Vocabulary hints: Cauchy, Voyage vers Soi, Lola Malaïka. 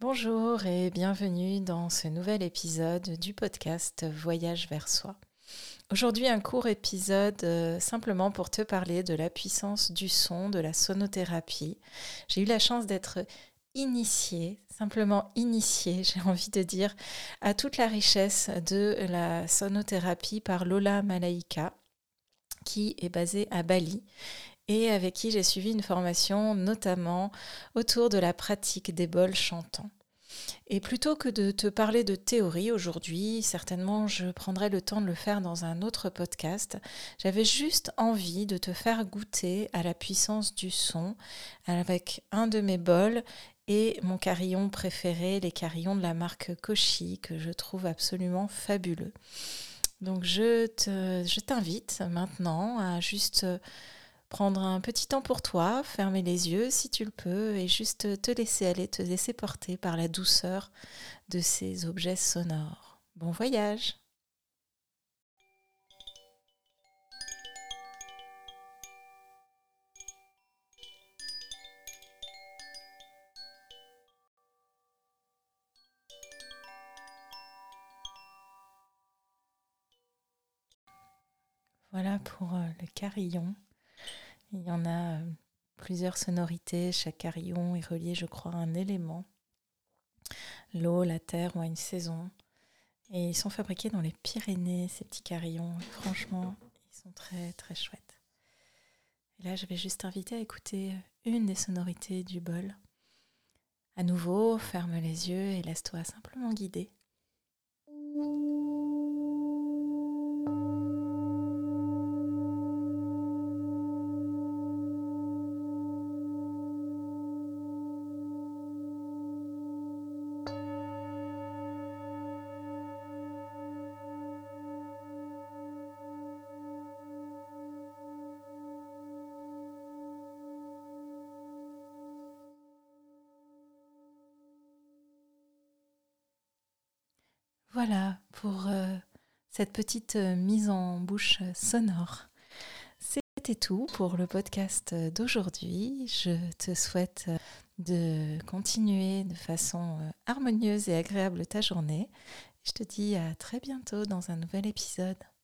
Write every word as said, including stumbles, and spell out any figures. Bonjour et bienvenue dans ce nouvel épisode du podcast Voyage vers Soi. Aujourd'hui, un court épisode euh, simplement pour te parler de la puissance du son, de la sonothérapie. J'ai eu la chance d'être initiée, simplement initiée, j'ai envie de dire, à toute la richesse de la sonothérapie par Lola Malaïka, qui est basée à Bali. Et avec qui j'ai suivi une formation notamment autour de la pratique des bols chantants. Et plutôt que de te parler de théorie aujourd'hui, certainement je prendrai le temps de le faire dans un autre podcast, j'avais juste envie de te faire goûter à la puissance du son avec un de mes bols et mon carillon préféré, les carillons de la marque Cauchy, que je trouve absolument fabuleux. Donc je, te, je t'invite maintenant à juste... prendre un petit temps pour toi, fermer les yeux si tu le peux et juste te laisser aller, te laisser porter par la douceur de ces objets sonores. Bon voyage! Voilà pour le carillon. Il y en a plusieurs sonorités, chaque carillon est relié, je crois, à un élément, l'eau, la terre ou à une saison. Et ils sont fabriqués dans les Pyrénées, ces petits carillons. Et franchement, ils sont très très chouettes. Et là, je vais juste t'inviter à écouter une des sonorités du bol. À nouveau, ferme les yeux et laisse-toi simplement guider. Voilà pour euh, cette petite euh, mise en bouche sonore. C'était tout pour le podcast d'aujourd'hui. Je te souhaite de continuer de façon euh, harmonieuse et agréable ta journée. Je te dis à très bientôt dans un nouvel épisode.